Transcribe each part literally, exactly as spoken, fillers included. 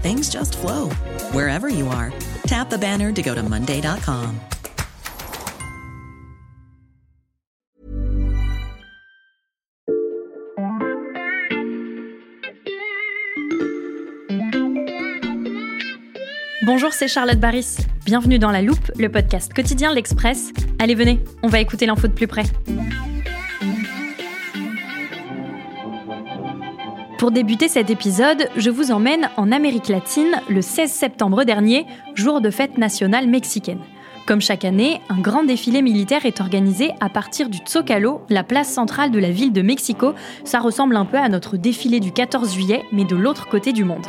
things just flow. Wherever you are, tap the banner to go to Monday dot com. Bonjour, c'est Charlotte Baris. Bienvenue dans La Loupe, le podcast quotidien L'Express. Allez, venez, on va écouter l'info de plus près. Pour débuter cet épisode, je vous emmène en Amérique latine le seize septembre dernier, jour de fête nationale mexicaine. Comme chaque année, un grand défilé militaire est organisé à partir du Zócalo, la place centrale de la ville de Mexico. Ça ressemble un peu à notre défilé du quatorze juillet, mais de l'autre côté du monde.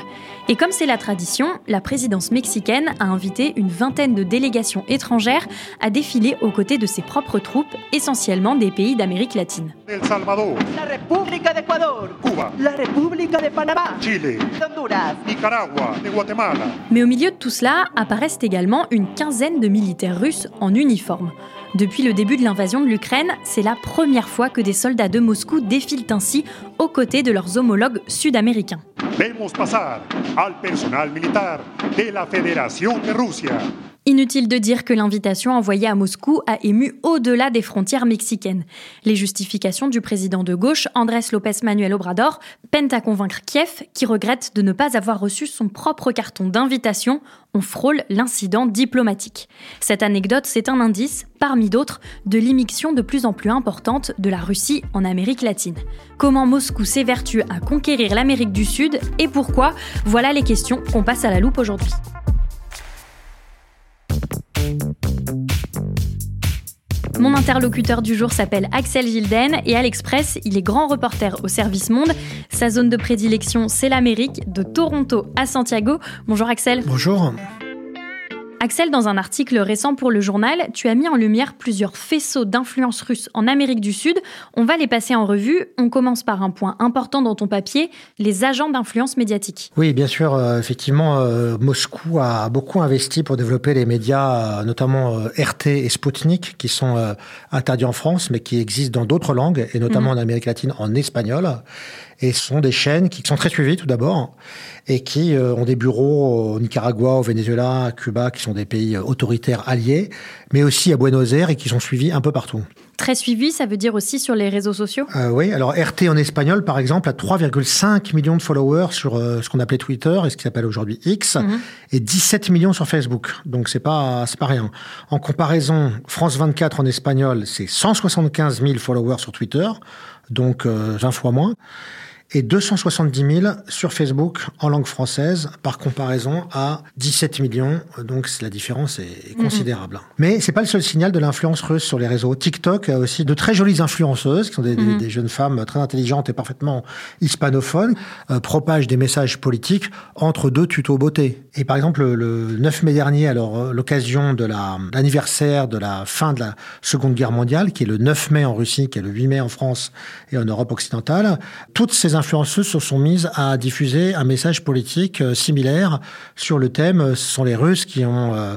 Et comme c'est la tradition, la présidence mexicaine a invité une vingtaine de délégations étrangères à défiler aux côtés de ses propres troupes, essentiellement des pays d'Amérique latine. El Salvador, la République d'Équateur, Cuba, la République de Panama, Chile, Honduras, Nicaragua, et Guatemala. Mais au milieu de tout cela, apparaissent également une quinzaine de militaires russes en uniforme. Depuis le début de l'invasion de l'Ukraine, c'est la première fois que des soldats de Moscou défilent ainsi aux côtés de leurs homologues sud-américains. Vemos pasar al personal militar de la Fédération de Russie. Inutile de dire que l'invitation envoyée à Moscou a ému au-delà des frontières mexicaines. Les justifications du président de gauche, Andrés López-Manuel Obrador, peinent à convaincre Kiev, qui regrette de ne pas avoir reçu son propre carton d'invitation. On frôle l'incident diplomatique. Cette anecdote, c'est un indice, parmi d'autres, de l'immixion de plus en plus importante de la Russie en Amérique latine. Comment Moscou s'évertue à conquérir l'Amérique du Sud et pourquoi ? Voilà les questions qu'on passe à la loupe aujourd'hui. Mon interlocuteur du jour s'appelle Axel Gyldén et à l'Express, il est grand reporter au service Monde. Sa zone de prédilection, c'est l'Amérique, de Toronto à Santiago. Bonjour Axel. Bonjour. Axel, dans un article récent pour le journal, tu as mis en lumière plusieurs faisceaux d'influence russe en Amérique du Sud. On va les passer en revue. On commence par un point important dans ton papier, les agents d'influence médiatique. Oui, bien sûr. Euh, effectivement, euh, Moscou a beaucoup investi pour développer les médias, euh, notamment euh, R T et Spoutnik, qui sont euh, interdits en France, mais qui existent dans d'autres langues, et notamment mmh. en Amérique latine, en espagnol. Et ce sont des chaînes qui sont très suivies, tout d'abord, et qui euh, ont des bureaux au Nicaragua, au Venezuela, à Cuba, qui sont des pays autoritaires alliés, mais aussi à Buenos Aires et qui sont suivis un peu partout. Très suivis, ça veut dire aussi sur les réseaux sociaux ? euh, Oui, alors R T en espagnol, par exemple, a trois virgule cinq millions de followers sur euh, ce qu'on appelait Twitter et ce qui s'appelle aujourd'hui X, mmh. et dix-sept millions sur Facebook. Donc, c'est pas, c'est pas rien. En comparaison, France vingt-quatre en espagnol, c'est cent soixante-quinze mille followers sur Twitter, donc euh, vingt fois moins. Et deux cent soixante-dix mille sur Facebook en langue française, par comparaison à dix-sept millions. Donc, la différence est considérable. Mmh. Mais c'est pas le seul signal de l'influence russe sur les réseaux. TikTok a aussi de très jolies influenceuses, qui sont des, mmh. des, des jeunes femmes très intelligentes et parfaitement hispanophones, euh, propagent des messages politiques entre deux tutos beauté. Et par exemple, le, le neuf mai dernier, alors l'occasion de la, l'anniversaire de la fin de la Seconde Guerre mondiale, qui est le neuf mai en Russie, qui est le huit mai en France et en Europe occidentale, toutes ces influenceuses se sont mises à diffuser un message politique euh, similaire sur le thème. Ce sont les Russes qui ont euh,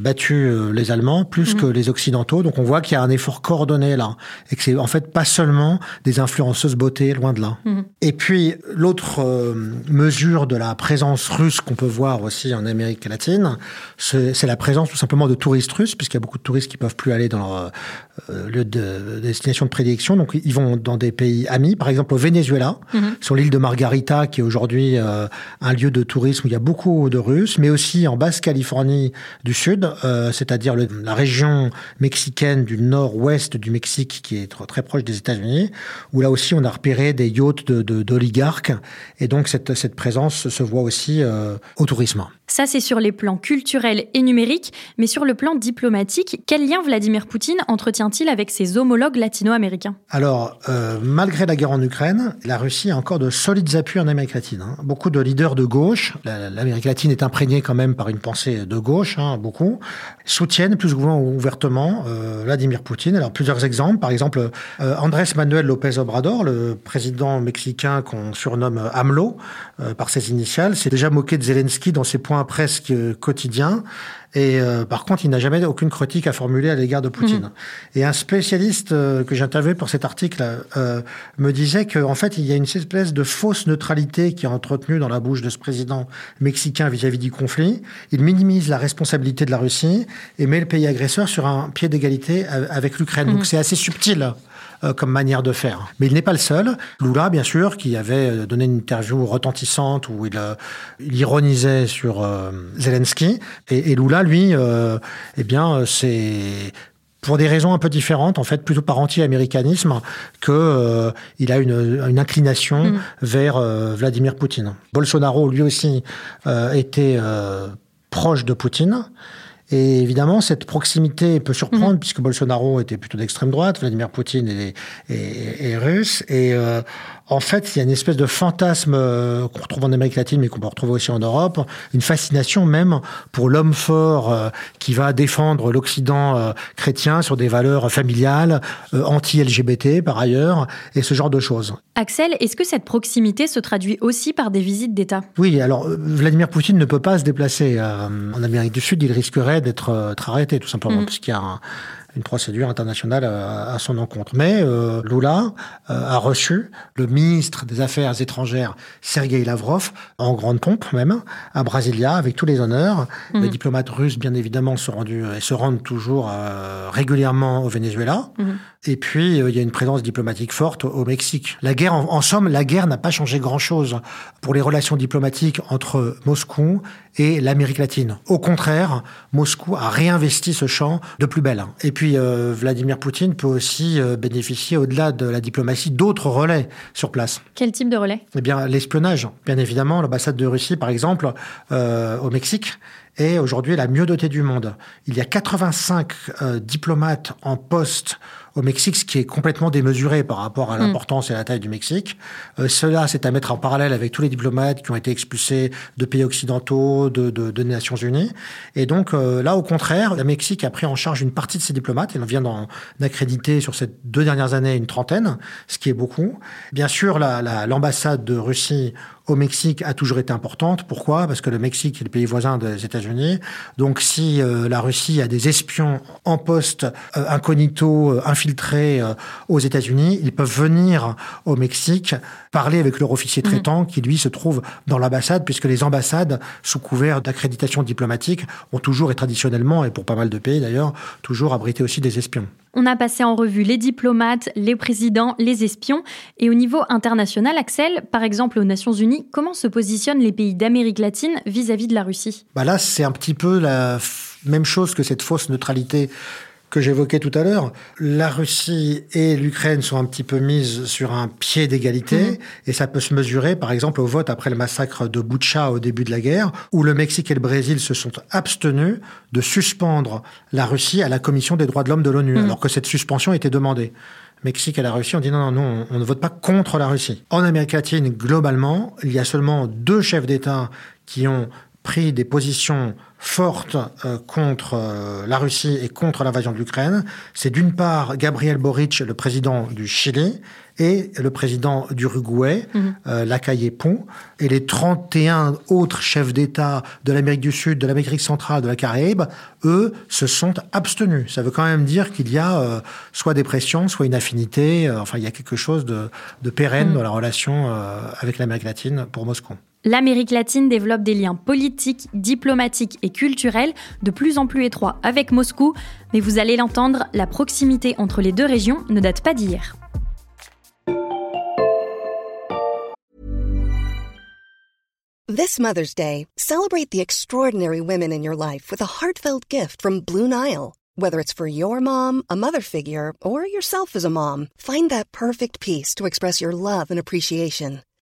battu les Allemands plus mmh. que les Occidentaux. Donc on voit qu'il y a un effort coordonné là et que c'est en fait pas seulement des influenceuses beauté, loin de là. Mmh. Et puis l'autre euh, mesure de la présence russe qu'on peut voir aussi en Amérique latine, c'est, c'est la présence tout simplement de touristes russes, puisqu'il y a beaucoup de touristes qui peuvent plus aller dans leur euh, lieu de destination de prédilection. Donc ils vont dans des pays amis, par exemple au Venezuela. mmh. sur l'île de Margarita, qui est aujourd'hui euh, un lieu de tourisme où il y a beaucoup de Russes, mais aussi en Basse-Californie du Sud, euh, c'est-à-dire le, la région mexicaine du nord-ouest du Mexique, qui est très proche des États-Unis, où là aussi on a repéré des yachts de, de, d'oligarques, et donc cette, cette présence se voit aussi euh, au tourisme. Ça, c'est sur les plans culturels et numériques, mais sur le plan diplomatique, quel lien Vladimir Poutine entretient-il avec ses homologues latino-américains ? Alors, euh, malgré la guerre en Ukraine, la Russie a encore de solides appuis en Amérique latine. Hein. Beaucoup de leaders de gauche, la, l'Amérique latine est imprégnée quand même par une pensée de gauche, hein, beaucoup, soutiennent plus ou moins ouvertement euh, Vladimir Poutine. Alors, plusieurs exemples, par exemple, euh, Andrés Manuel López-Obrador, le président mexicain qu'on surnomme AMLO, euh, par ses initiales, s'est déjà moqué de Zelensky dans ses points presque quotidien. Et euh, par contre, il n'a jamais aucune critique à formuler à l'égard de Poutine. Mmh. Et un spécialiste euh, que j'ai interviewé pour cet article euh, me disait qu'en fait, il y a une espèce de fausse neutralité qui est entretenue dans la bouche de ce président mexicain vis-à-vis du conflit. Il minimise la responsabilité de la Russie et met le pays agresseur sur un pied d'égalité avec l'Ukraine. Mmh. Donc c'est assez subtil euh, comme manière de faire. Mais il n'est pas le seul. Lula, bien sûr, qui avait donné une interview retentissante où il, euh, il ironisait sur euh, Zelensky. Et, et Lula, lui, euh, eh bien, c'est pour des raisons un peu différentes, en fait, plutôt par anti-américanisme, que euh, il a une, une inclination mmh. vers euh, Vladimir Poutine. Bolsonaro, lui aussi, euh, était euh, proche de Poutine. Et évidemment, cette proximité peut surprendre, mmh. puisque Bolsonaro était plutôt d'extrême droite, Vladimir Poutine est, est, est russe. Et euh, en fait, il y a une espèce de fantasme euh, qu'on retrouve en Amérique latine, mais qu'on peut retrouver aussi en Europe, une fascination même pour l'homme fort euh, qui va défendre l'Occident euh, chrétien sur des valeurs familiales, euh, anti-L G B T par ailleurs, et ce genre de choses. Axel, est-ce que cette proximité se traduit aussi par des visites d'État ? Oui, alors Vladimir Poutine ne peut pas se déplacer. Euh, en Amérique du Sud, il risquerait d'être euh, arrêté, tout simplement, mmh. puisqu'il y a un, une procédure internationale à, à son encontre. Mais euh, Lula euh, a reçu le ministre des Affaires étrangères, Sergueï Lavrov, en grande pompe même, à Brasilia, avec tous les honneurs. Mmh. Les diplomates russes, bien évidemment, sont rendus, et se rendent toujours euh, régulièrement au Venezuela. Mmh. Et puis, euh, il y a une présence diplomatique forte au, au Mexique. La guerre, en, en somme, la guerre n'a pas changé grand-chose pour les relations diplomatiques entre Moscou et l'Amérique latine. Au contraire, Moscou a réinvesti ce champ de plus belle. Et puis, euh, Vladimir Poutine peut aussi euh, bénéficier, au-delà de la diplomatie, d'autres relais sur place. Quel type de relais ? Eh bien, l'espionnage. Bien évidemment, l'ambassade de Russie, par exemple, euh, au Mexique, est aujourd'hui la mieux dotée du monde. Il y a quatre-vingt-cinq euh, diplomates en poste au Mexique, ce qui est complètement démesuré par rapport à l'importance et à la taille du Mexique. Euh, cela, c'est à mettre en parallèle avec tous les diplomates qui ont été expulsés de pays occidentaux, de, de, de Nations Unies. Et donc euh, là, au contraire, le Mexique a pris en charge une partie de ses diplomates. Il vient d'en accréditer sur ces deux dernières années une trentaine, ce qui est beaucoup. Bien sûr, la, la, l'ambassade de Russie au Mexique a toujours été importante. Pourquoi ? Parce que le Mexique est le pays voisin des États-Unis. Donc, si euh, la Russie a des espions en poste, euh, incognito, euh, infiltrés euh, aux États-Unis, ils peuvent venir au Mexique parler avec leur officier traitant, mmh. qui lui se trouve dans l'ambassade, puisque les ambassades, sous couvert d'accréditation diplomatique, ont toujours et traditionnellement, et pour pas mal de pays d'ailleurs, toujours abrité aussi des espions. On a passé en revue les diplomates, les présidents, les espions. Et au niveau international, Axel, par exemple aux Nations Unies, comment se positionnent les pays d'Amérique latine vis-à-vis de la Russie ? Bah là, c'est un petit peu la même chose que cette fausse neutralité que j'évoquais tout à l'heure. La Russie et l'Ukraine sont un petit peu mises sur un pied d'égalité, mmh. et ça peut se mesurer, par exemple, au vote après le massacre de Boutcha au début de la guerre, où le Mexique et le Brésil se sont abstenus de suspendre la Russie à la Commission des droits de l'homme de l'ONU, mmh. alors que cette suspension était demandée. Mexique et la Russie, on dit non, non, non, on ne vote pas contre la Russie. En Amérique latine, globalement, il y a seulement deux chefs d'État qui ont pris des positions forte euh, contre euh, la Russie et contre l'invasion de l'Ukraine. C'est d'une part Gabriel Boric, le président du Chili, et le président d'Uruguay, mmh. euh, Lacalle, et les trente et un autres chefs d'État de l'Amérique du Sud, de l'Amérique centrale, de la Caraïbe, eux, se sont abstenus. Ça veut quand même dire qu'il y a euh, soit des pressions, soit une affinité, euh, enfin il y a quelque chose de, de pérenne mmh. dans la relation euh, avec l'Amérique latine pour Moscou. L'Amérique latine développe des liens politiques, diplomatiques et culturelle de plus en plus étroit avec Moscou, mais vous allez l'entendre, la proximité entre les deux régions ne date pas d'hier. This Mother's Day, celebrate the extraordinary women in your life with a heartfelt gift from Blue Nile. Whether it's for your mom, a mother figure, or yourself as a mom, find that perfect piece to express your love and appreciation.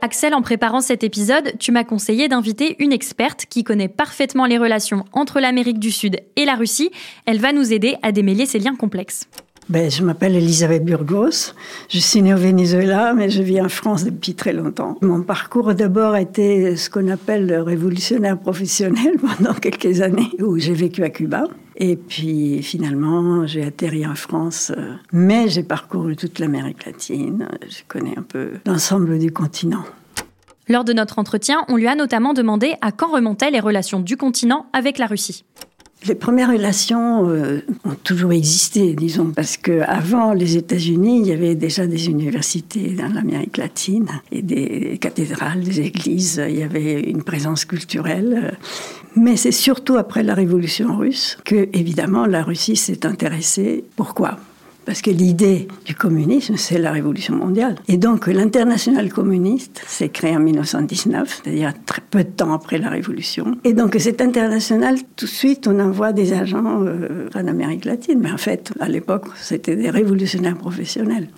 Axel, en préparant cet épisode, tu m'as conseillé d'inviter une experte qui connaît parfaitement les relations entre l'Amérique du Sud et la Russie. Elle va nous aider à démêler ces liens complexes. Ben, je m'appelle Elisabeth Burgos, je suis née au Venezuela, mais je vis en France depuis très longtemps. Mon parcours d'abord était ce qu'on appelle le révolutionnaire professionnel pendant quelques années, où j'ai vécu à Cuba. Et puis finalement, j'ai atterri en France, mais j'ai parcouru toute l'Amérique latine, je connais un peu l'ensemble du continent. Lors de notre entretien, on lui a notamment demandé à quand remontaient les relations du continent avec la Russie. Les premières relations euh, ont toujours existé, disons, parce qu'avant les États-Unis, il y avait déjà des universités dans l'Amérique latine et des cathédrales, des églises, il y avait une présence culturelle. Mais c'est surtout après la Révolution russe que, évidemment, la Russie s'est intéressée. Pourquoi ? Parce que l'idée du communisme, c'est la révolution mondiale. Et donc, l'internationale communiste s'est créée en mille neuf cent dix-neuf, c'est-à-dire très peu de temps après la révolution. Et donc, cette internationale, tout de suite, on envoie des agents euh, en Amérique latine. Mais en fait, à l'époque, c'était des révolutionnaires professionnels.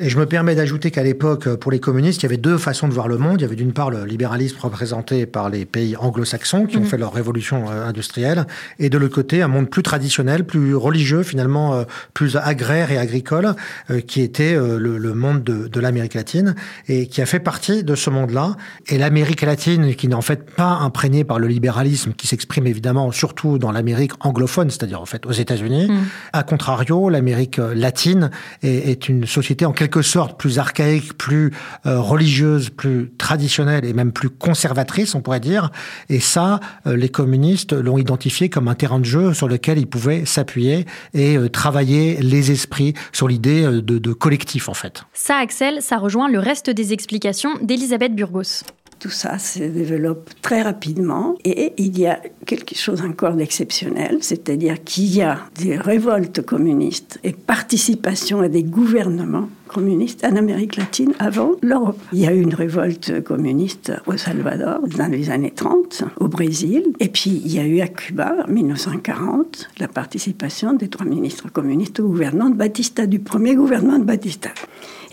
Et je me permets d'ajouter qu'à l'époque, pour les communistes, il y avait deux façons de voir le monde. Il y avait d'une part le libéralisme représenté par les pays anglo-saxons qui mmh. ont fait leur révolution euh, industrielle, et de l'autre côté, un monde plus traditionnel, plus religieux, finalement euh, plus agraire et agricole, euh, qui était euh, le, le monde de, de l'Amérique latine, et qui a fait partie de ce monde-là. Et l'Amérique latine, qui n'est en fait pas imprégnée par le libéralisme, qui s'exprime évidemment surtout dans l'Amérique anglophone, c'est-à-dire en fait aux États-Unis, mmh. à contrario, l'Amérique latine est, est une société en quelque sorte plus archaïque, plus euh, religieuse, plus traditionnelle et même plus conservatrice, on pourrait dire. Et ça, euh, les communistes l'ont identifié comme un terrain de jeu sur lequel ils pouvaient s'appuyer et euh, travailler les esprits sur l'idée euh, de, de collectif, en fait. Ça, Axel, ça rejoint le reste des explications d'Elisabeth Burgos. Tout ça se développe très rapidement et il y a quelque chose encore d'exceptionnel, c'est-à-dire qu'il y a des révoltes communistes et participation à des gouvernements communistes en Amérique latine avant l'Europe. Il y a eu une révolte communiste au Salvador dans les années trente, au Brésil, et puis il y a eu à Cuba en mille neuf cent quarante la participation des trois ministres communistes au gouvernement de Batista, du premier gouvernement de Batista.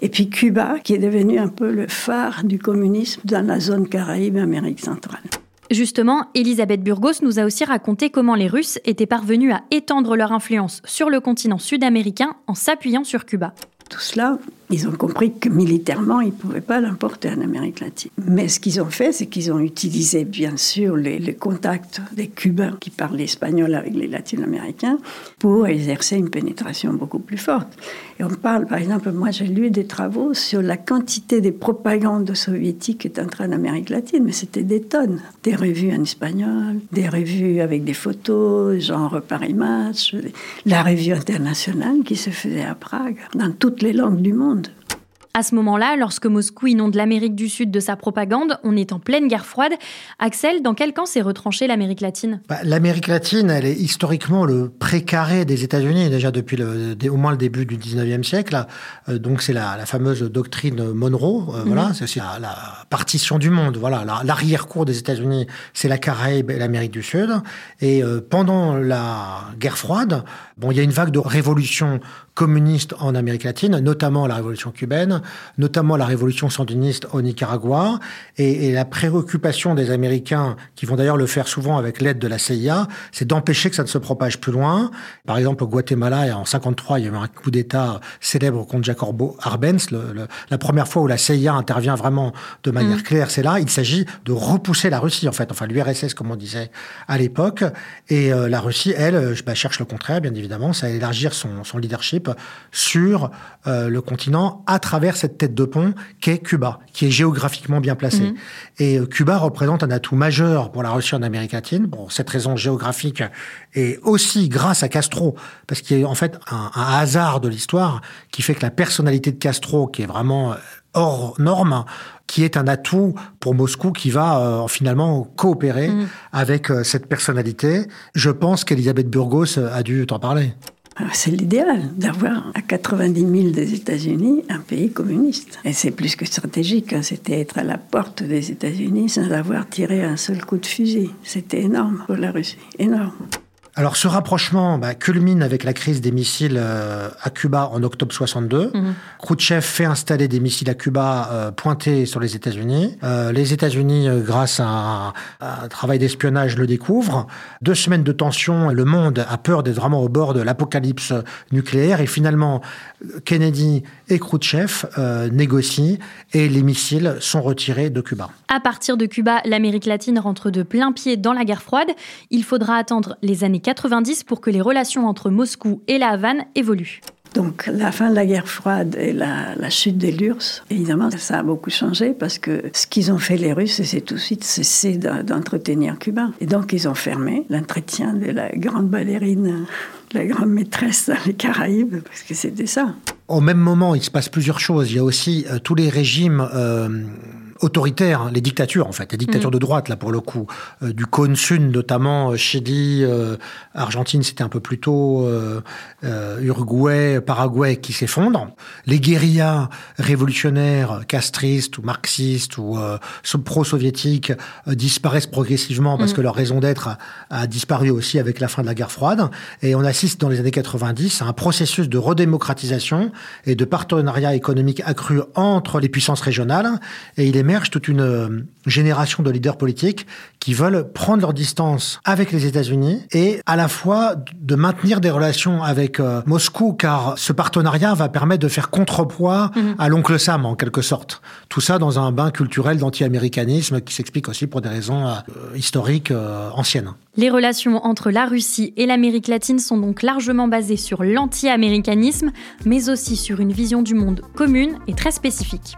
Et puis Cuba, qui est devenu un peu le phare du communisme dans la zone Caraïbe et Amérique centrale. Justement, Elisabeth Burgos nous a aussi raconté comment les Russes étaient parvenus à étendre leur influence sur le continent sud-américain en s'appuyant sur Cuba. Tout cela, ils ont compris que militairement, ils ne pouvaient pas l'emporter en Amérique latine. Mais ce qu'ils ont fait, c'est qu'ils ont utilisé, bien sûr, les, les contacts des Cubains qui parlent espagnol avec les Latino-Américains pour exercer une pénétration beaucoup plus forte. Et on parle, par exemple, moi j'ai lu des travaux sur la quantité des propagandes soviétiques qui est entrée en Amérique latine, mais c'était des tonnes. Des revues en espagnol, des revues avec des photos, genre Paris Match, la revue internationale qui se faisait à Prague, dans toutes les langues du monde. À ce moment-là, lorsque Moscou inonde l'Amérique du Sud de sa propagande, on est en pleine guerre froide. Axel, dans quel camp s'est retranchée l'Amérique latine ? Bah, L'Amérique latine, elle est historiquement le précaré des États-Unis, déjà depuis le, au moins le début du dix-neuvième siècle. Euh, donc c'est la, la fameuse doctrine Monroe, euh, mmh. voilà, c'est aussi la, la partition du monde. Voilà, la, l'arrière-cour des États-Unis, c'est la Caraïbe et l'Amérique du Sud. Et euh, pendant la guerre froide, bon, il y a une vague de révolution communiste en Amérique latine, notamment la révolution cubaine, notamment la révolution sandiniste au Nicaragua, et, et la préoccupation des Américains, qui vont d'ailleurs le faire souvent avec l'aide de la C I A, c'est d'empêcher que ça ne se propage plus loin. Par exemple, au Guatemala, en cinquante-trois, il y a eu un coup d'État célèbre contre Jacobo Arbenz. Le, le, la première fois où la C I A intervient vraiment de manière mmh. claire, c'est là. Il s'agit de repousser la Russie, en fait, enfin l'U R S S, comme on disait à l'époque, et euh, la Russie, elle, bah, cherche le contraire, bien évidemment, c'est à élargir son, son leadership l'Europe sur euh, le continent à travers cette tête de pont qu'est Cuba, qui est géographiquement bien placée. Mmh. Et euh, Cuba représente un atout majeur pour la Russie en Amérique latine, pour cette raison géographique, et aussi grâce à Castro, parce qu'il y a en fait un, un hasard de l'histoire qui fait que la personnalité de Castro, qui est vraiment hors norme, qui est un atout pour Moscou, qui va euh, finalement coopérer mmh. avec euh, cette personnalité. Je pense qu'Elisabeth Burgos a dû t'en parler. C'est l'idéal d'avoir à quatre-vingt-dix mille des États-Unis un pays communiste. Et c'est plus que stratégique. Hein. C'était être à la porte des États-Unis sans avoir tiré un seul coup de fusil. C'était énorme pour la Russie, énorme. Alors ce rapprochement bah, culmine avec la crise des missiles euh, à Cuba en octobre soixante-deux. Mmh. Khrouchtchev fait installer des missiles à Cuba euh, pointés sur les États-Unis. Euh, les États-Unis, euh, grâce à un, à un travail d'espionnage, le découvrent. Deux semaines de tension, le monde a peur d'être vraiment au bord de l'apocalypse nucléaire. Et finalement, Kennedy et Khrouchtchev euh, négocient et les missiles sont retirés de Cuba. À partir de Cuba, l'Amérique latine rentre de plein pied dans la guerre froide. Il faudra attendre les années quatre-vingt-dix pour que les relations entre Moscou et la Havane évoluent. Donc la fin de la guerre froide et la, la chute des L U R S S, évidemment, ça a beaucoup changé parce que ce qu'ils ont fait les Russes, c'est tout de suite cesser d'entretenir Cuba. Et donc ils ont fermé l'entretien de la grande ballerine, la grande maîtresse dans les Caraïbes, parce que c'était ça. Au même moment, il se passe plusieurs choses. Il y a aussi euh, tous les régimes... Euh... autoritaires, les dictatures en fait, les dictatures mmh. de droite là pour le coup, euh, du cône sud notamment, euh, Chili, euh, Argentine c'était un peu plus tôt, euh, euh, Uruguay, Paraguay qui s'effondrent. Les guérillas révolutionnaires, castristes ou marxistes ou euh, pro-soviétiques euh, disparaissent progressivement parce mmh. que leur raison d'être a, a disparu aussi avec la fin de la guerre froide. Et on assiste dans les années quatre-vingt-dix à un processus de redémocratisation et de partenariat économique accru entre les puissances régionales et il est émerge toute une génération de leaders politiques qui veulent prendre leur distance avec les États-Unis et à la fois de maintenir des relations avec euh, Moscou, car ce partenariat va permettre de faire contrepoids mmh. à l'oncle Sam, en quelque sorte. Tout ça dans un bain culturel d'anti-américanisme qui s'explique aussi pour des raisons euh, historiques euh, anciennes. Les relations entre la Russie et l'Amérique latine sont donc largement basées sur l'anti-américanisme, mais aussi sur une vision du monde commune et très spécifique.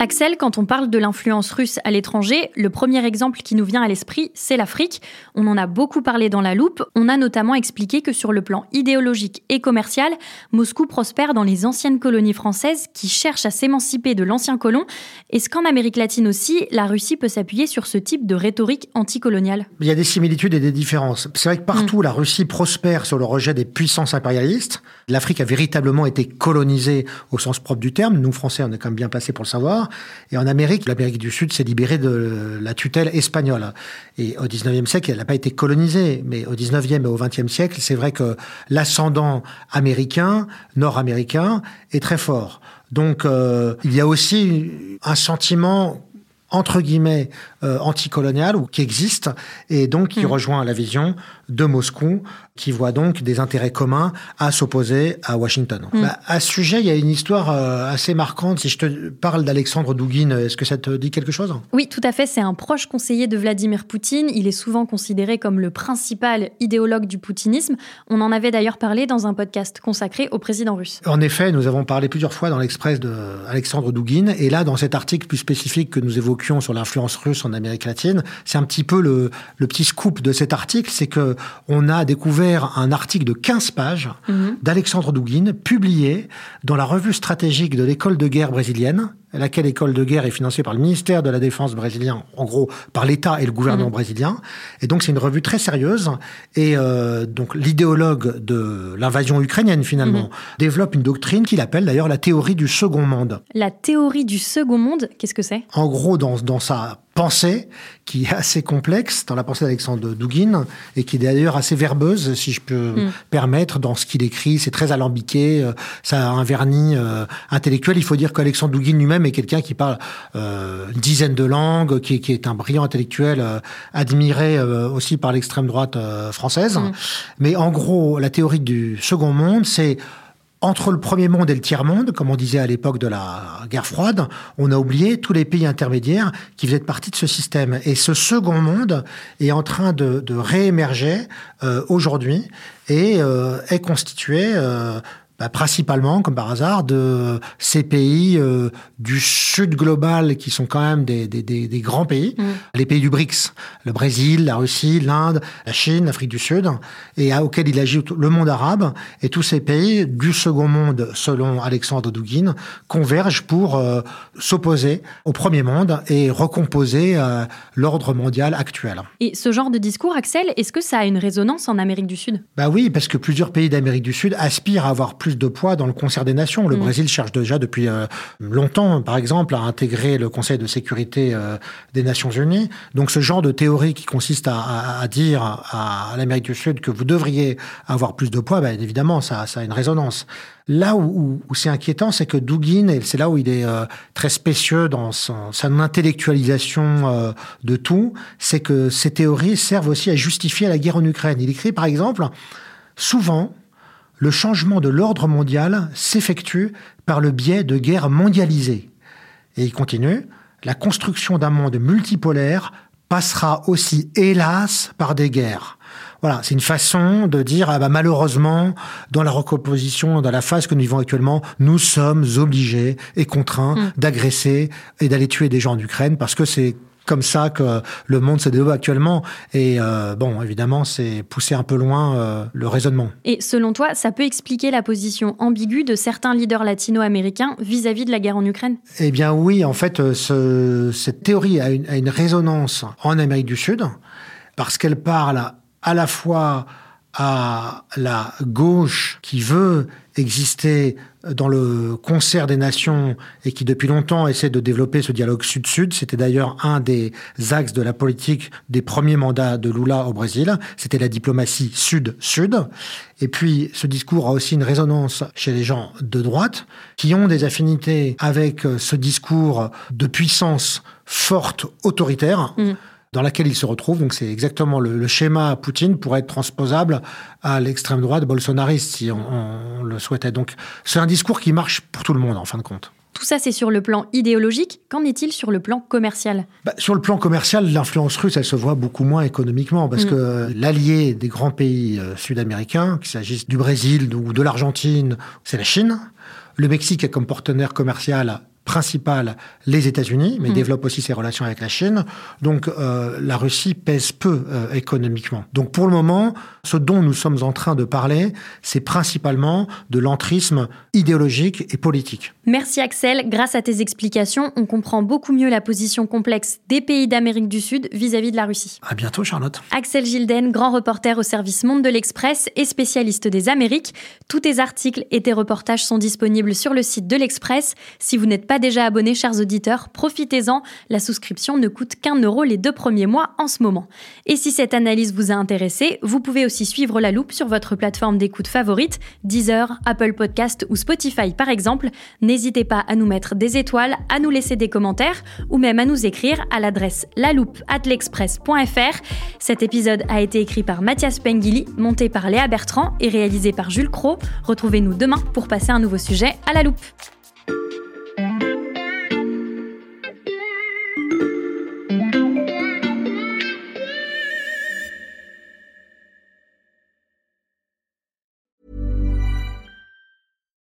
Axel, quand on parle de l'influence russe à l'étranger, le premier exemple qui nous vient à l'esprit, c'est l'Afrique. On en a beaucoup parlé dans La Loupe. On a notamment expliqué que sur le plan idéologique et commercial, Moscou prospère dans les anciennes colonies françaises qui cherchent à s'émanciper de l'ancien colon. Est-ce qu'en Amérique latine aussi, la Russie peut s'appuyer sur ce type de rhétorique anticoloniale ? Il y a des similitudes et des différences. C'est vrai que partout, mmh. la Russie prospère sur le rejet des puissances impérialistes. L'Afrique a véritablement été colonisée au sens propre du terme. Nous, Français, on est quand même bien placés pour le savoir. Et en Amérique, l'Amérique du Sud s'est libérée de la tutelle espagnole. Et au dix-neuvième siècle, elle n'a pas été colonisée. Mais au dix-neuvième et au vingtième siècle, c'est vrai que l'ascendant américain, nord-américain, est très fort. Donc, euh, il y a aussi un sentiment, entre guillemets, euh, anticolonial, ou qui existe, et donc qui mmh. rejoint la vision de Moscou, qui voit donc des intérêts communs à s'opposer à Washington. Mmh. Bah, à ce sujet, il y a une histoire euh, assez marquante. Si je te parle d'Alexandre Douguine, est-ce que ça te dit quelque chose ? Oui, tout à fait. C'est un proche conseiller de Vladimir Poutine. Il est souvent considéré comme le principal idéologue du poutinisme. On en avait d'ailleurs parlé dans un podcast consacré au président russe. En effet, nous avons parlé plusieurs fois dans l'Express d'Alexandre Douguine, et là, dans cet article plus spécifique que nous évoquions sur l'influence russe en Amérique latine, c'est un petit peu le, le petit scoop de cet article, c'est que on a découvert un article de quinze pages mmh. d'Alexandre Douguine, publié dans la revue stratégique de l'école de guerre brésilienne, laquelle école de guerre est financée par le ministère de la Défense brésilien, en gros, par l'État et le gouvernement mmh. brésilien. Et donc, c'est une revue très sérieuse. Et euh, donc, l'idéologue de l'invasion ukrainienne, finalement, mmh. développe une doctrine qu'il appelle d'ailleurs la théorie du second monde. La théorie du second monde, qu'est-ce que c'est ? En gros, dans, dans sa pensée, qui est assez complexe, dans la pensée d'Alexandre Douguine, et qui est d'ailleurs assez verbeuse, si je peux mmh. permettre, dans ce qu'il écrit. C'est très alambiqué, ça a un vernis euh, intellectuel. Il faut dire qu'Alexandre Douguine lui-même est quelqu'un qui parle euh, une dizaine de langues, qui, qui est un brillant intellectuel euh, admiré euh, aussi par l'extrême droite euh, française. Mmh. Mais en gros, la théorie du second monde, c'est entre le premier monde et le tiers-monde, comme on disait à l'époque de la guerre froide, on a oublié tous les pays intermédiaires qui faisaient partie de ce système. Et ce second monde est en train de, de réémerger euh, aujourd'hui et euh, est constitué euh, bah, principalement, comme par hasard, de ces pays euh, du sud global qui sont quand même des, des, des, des grands pays, mmh. les pays du BRICS, le Brésil, la Russie, l'Inde, la Chine, l'Afrique du Sud, et à, auquel il agit le monde arabe. Et tous ces pays du second monde, selon Alexandre Douguine, convergent pour euh, s'opposer au premier monde et recomposer euh, l'ordre mondial actuel. Et ce genre de discours, Axel, est-ce que ça a une résonance en Amérique du Sud ? Bah oui, parce que plusieurs pays d'Amérique du Sud aspirent à avoir plus de poids dans le concert des nations. Le mmh. Brésil cherche déjà depuis euh, longtemps, par exemple, à intégrer le Conseil de sécurité euh, des Nations Unies. Donc ce genre de théorie qui consiste à, à, à dire à, à l'Amérique du Sud que vous devriez avoir plus de poids, ben, évidemment, ça, ça a une résonance. Là où, où c'est inquiétant, c'est que Douguine, et c'est là où il est euh, très spécieux dans son, son intellectualisation euh, de tout, c'est que ces théories servent aussi à justifier la guerre en Ukraine. Il écrit, par exemple, « Souvent, le changement de l'ordre mondial s'effectue par le biais de guerres mondialisées. » Et il continue, « La construction d'un monde multipolaire passera aussi, hélas, par des guerres. » Voilà, c'est une façon de dire, ah bah malheureusement, dans la recomposition, dans la phase que nous vivons actuellement, nous sommes obligés et contraints mmh. d'agresser et d'aller tuer des gens en Ukraine parce que c'est comme ça que le monde se développe actuellement. Et euh, bon, évidemment, c'est pousser un peu loin euh, le raisonnement. Et selon toi, ça peut expliquer la position ambiguë de certains leaders latino-américains vis-à-vis de la guerre en Ukraine ? Eh bien oui, en fait, ce, cette théorie a une, a une résonance en Amérique du Sud parce qu'elle parle à la fois à la gauche qui veut exister dans le concert des nations et qui depuis longtemps essaie de développer ce dialogue sud-sud. C'était d'ailleurs un des axes de la politique des premiers mandats de Lula au Brésil. C'était la diplomatie sud-sud. Et puis, ce discours a aussi une résonance chez les gens de droite qui ont des affinités avec ce discours de puissance forte, autoritaire, mmh. dans laquelle il se retrouve. Donc c'est exactement le, le schéma à Poutine pourrait être transposable à l'extrême droite bolsonariste, si on, on le souhaitait. Donc c'est un discours qui marche pour tout le monde, en fin de compte. Tout ça, c'est sur le plan idéologique. Qu'en est-il sur le plan commercial ? Bah, sur le plan commercial, l'influence russe, elle se voit beaucoup moins économiquement parce mmh. que l'allié des grands pays euh, sud-américains, qu'il s'agisse du Brésil ou de l'Argentine, c'est la Chine. Le Mexique est comme partenaire commercial principale, les États-Unis, mais mmh. développe aussi ses relations avec la Chine. Donc, euh, la Russie pèse peu euh, économiquement. Donc, pour le moment, ce dont nous sommes en train de parler, c'est principalement de l'entrisme idéologique et politique. Merci Axel. Grâce à tes explications, on comprend beaucoup mieux la position complexe des pays d'Amérique du Sud vis-à-vis de la Russie. À bientôt, Charlotte. Axel Gyldén, grand reporter au service Monde de l'Express et spécialiste des Amériques. Tous tes articles et tes reportages sont disponibles sur le site de l'Express. Si vous n'êtes pas déjà abonnés, chers auditeurs, profitez-en. La souscription ne coûte qu'un euro les deux premiers mois en ce moment. Et si cette analyse vous a intéressé, vous pouvez aussi suivre La Loupe sur votre plateforme d'écoute favorite, Deezer, Apple Podcast ou Spotify par exemple. N'hésitez pas à nous mettre des étoiles, à nous laisser des commentaires ou même à nous écrire à l'adresse la loupe arobase l'express point f r. Cet épisode a été écrit par Mathias Penguilly, monté par Léa Bertrand et réalisé par Jules Krot. Retrouvez-nous demain pour passer un nouveau sujet à La Loupe.